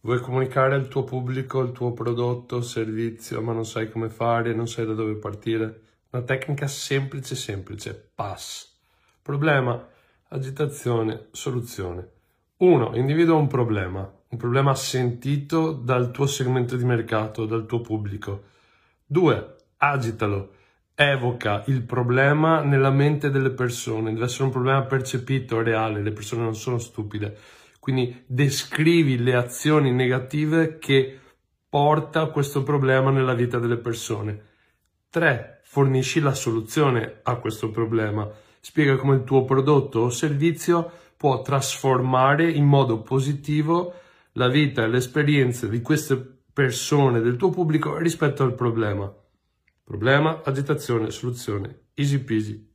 Vuoi comunicare al tuo pubblico il tuo prodotto o servizio, ma non sai come fare, non sai da dove partire? Una tecnica semplice semplice, PAS. Problema, agitazione, soluzione. 1. Individua un problema sentito dal tuo segmento di mercato, dal tuo pubblico. 2. Agitalo, evoca il problema nella mente delle persone, deve essere un problema percepito, reale, le persone non sono stupide. Quindi descrivi le azioni negative che porta questo problema nella vita delle persone. 3. Fornisci la soluzione a questo problema. Spiega come il tuo prodotto o servizio può trasformare in modo positivo la vita e le esperienze di queste persone, del tuo pubblico, rispetto al problema. Problema, agitazione, soluzione. Easy peasy.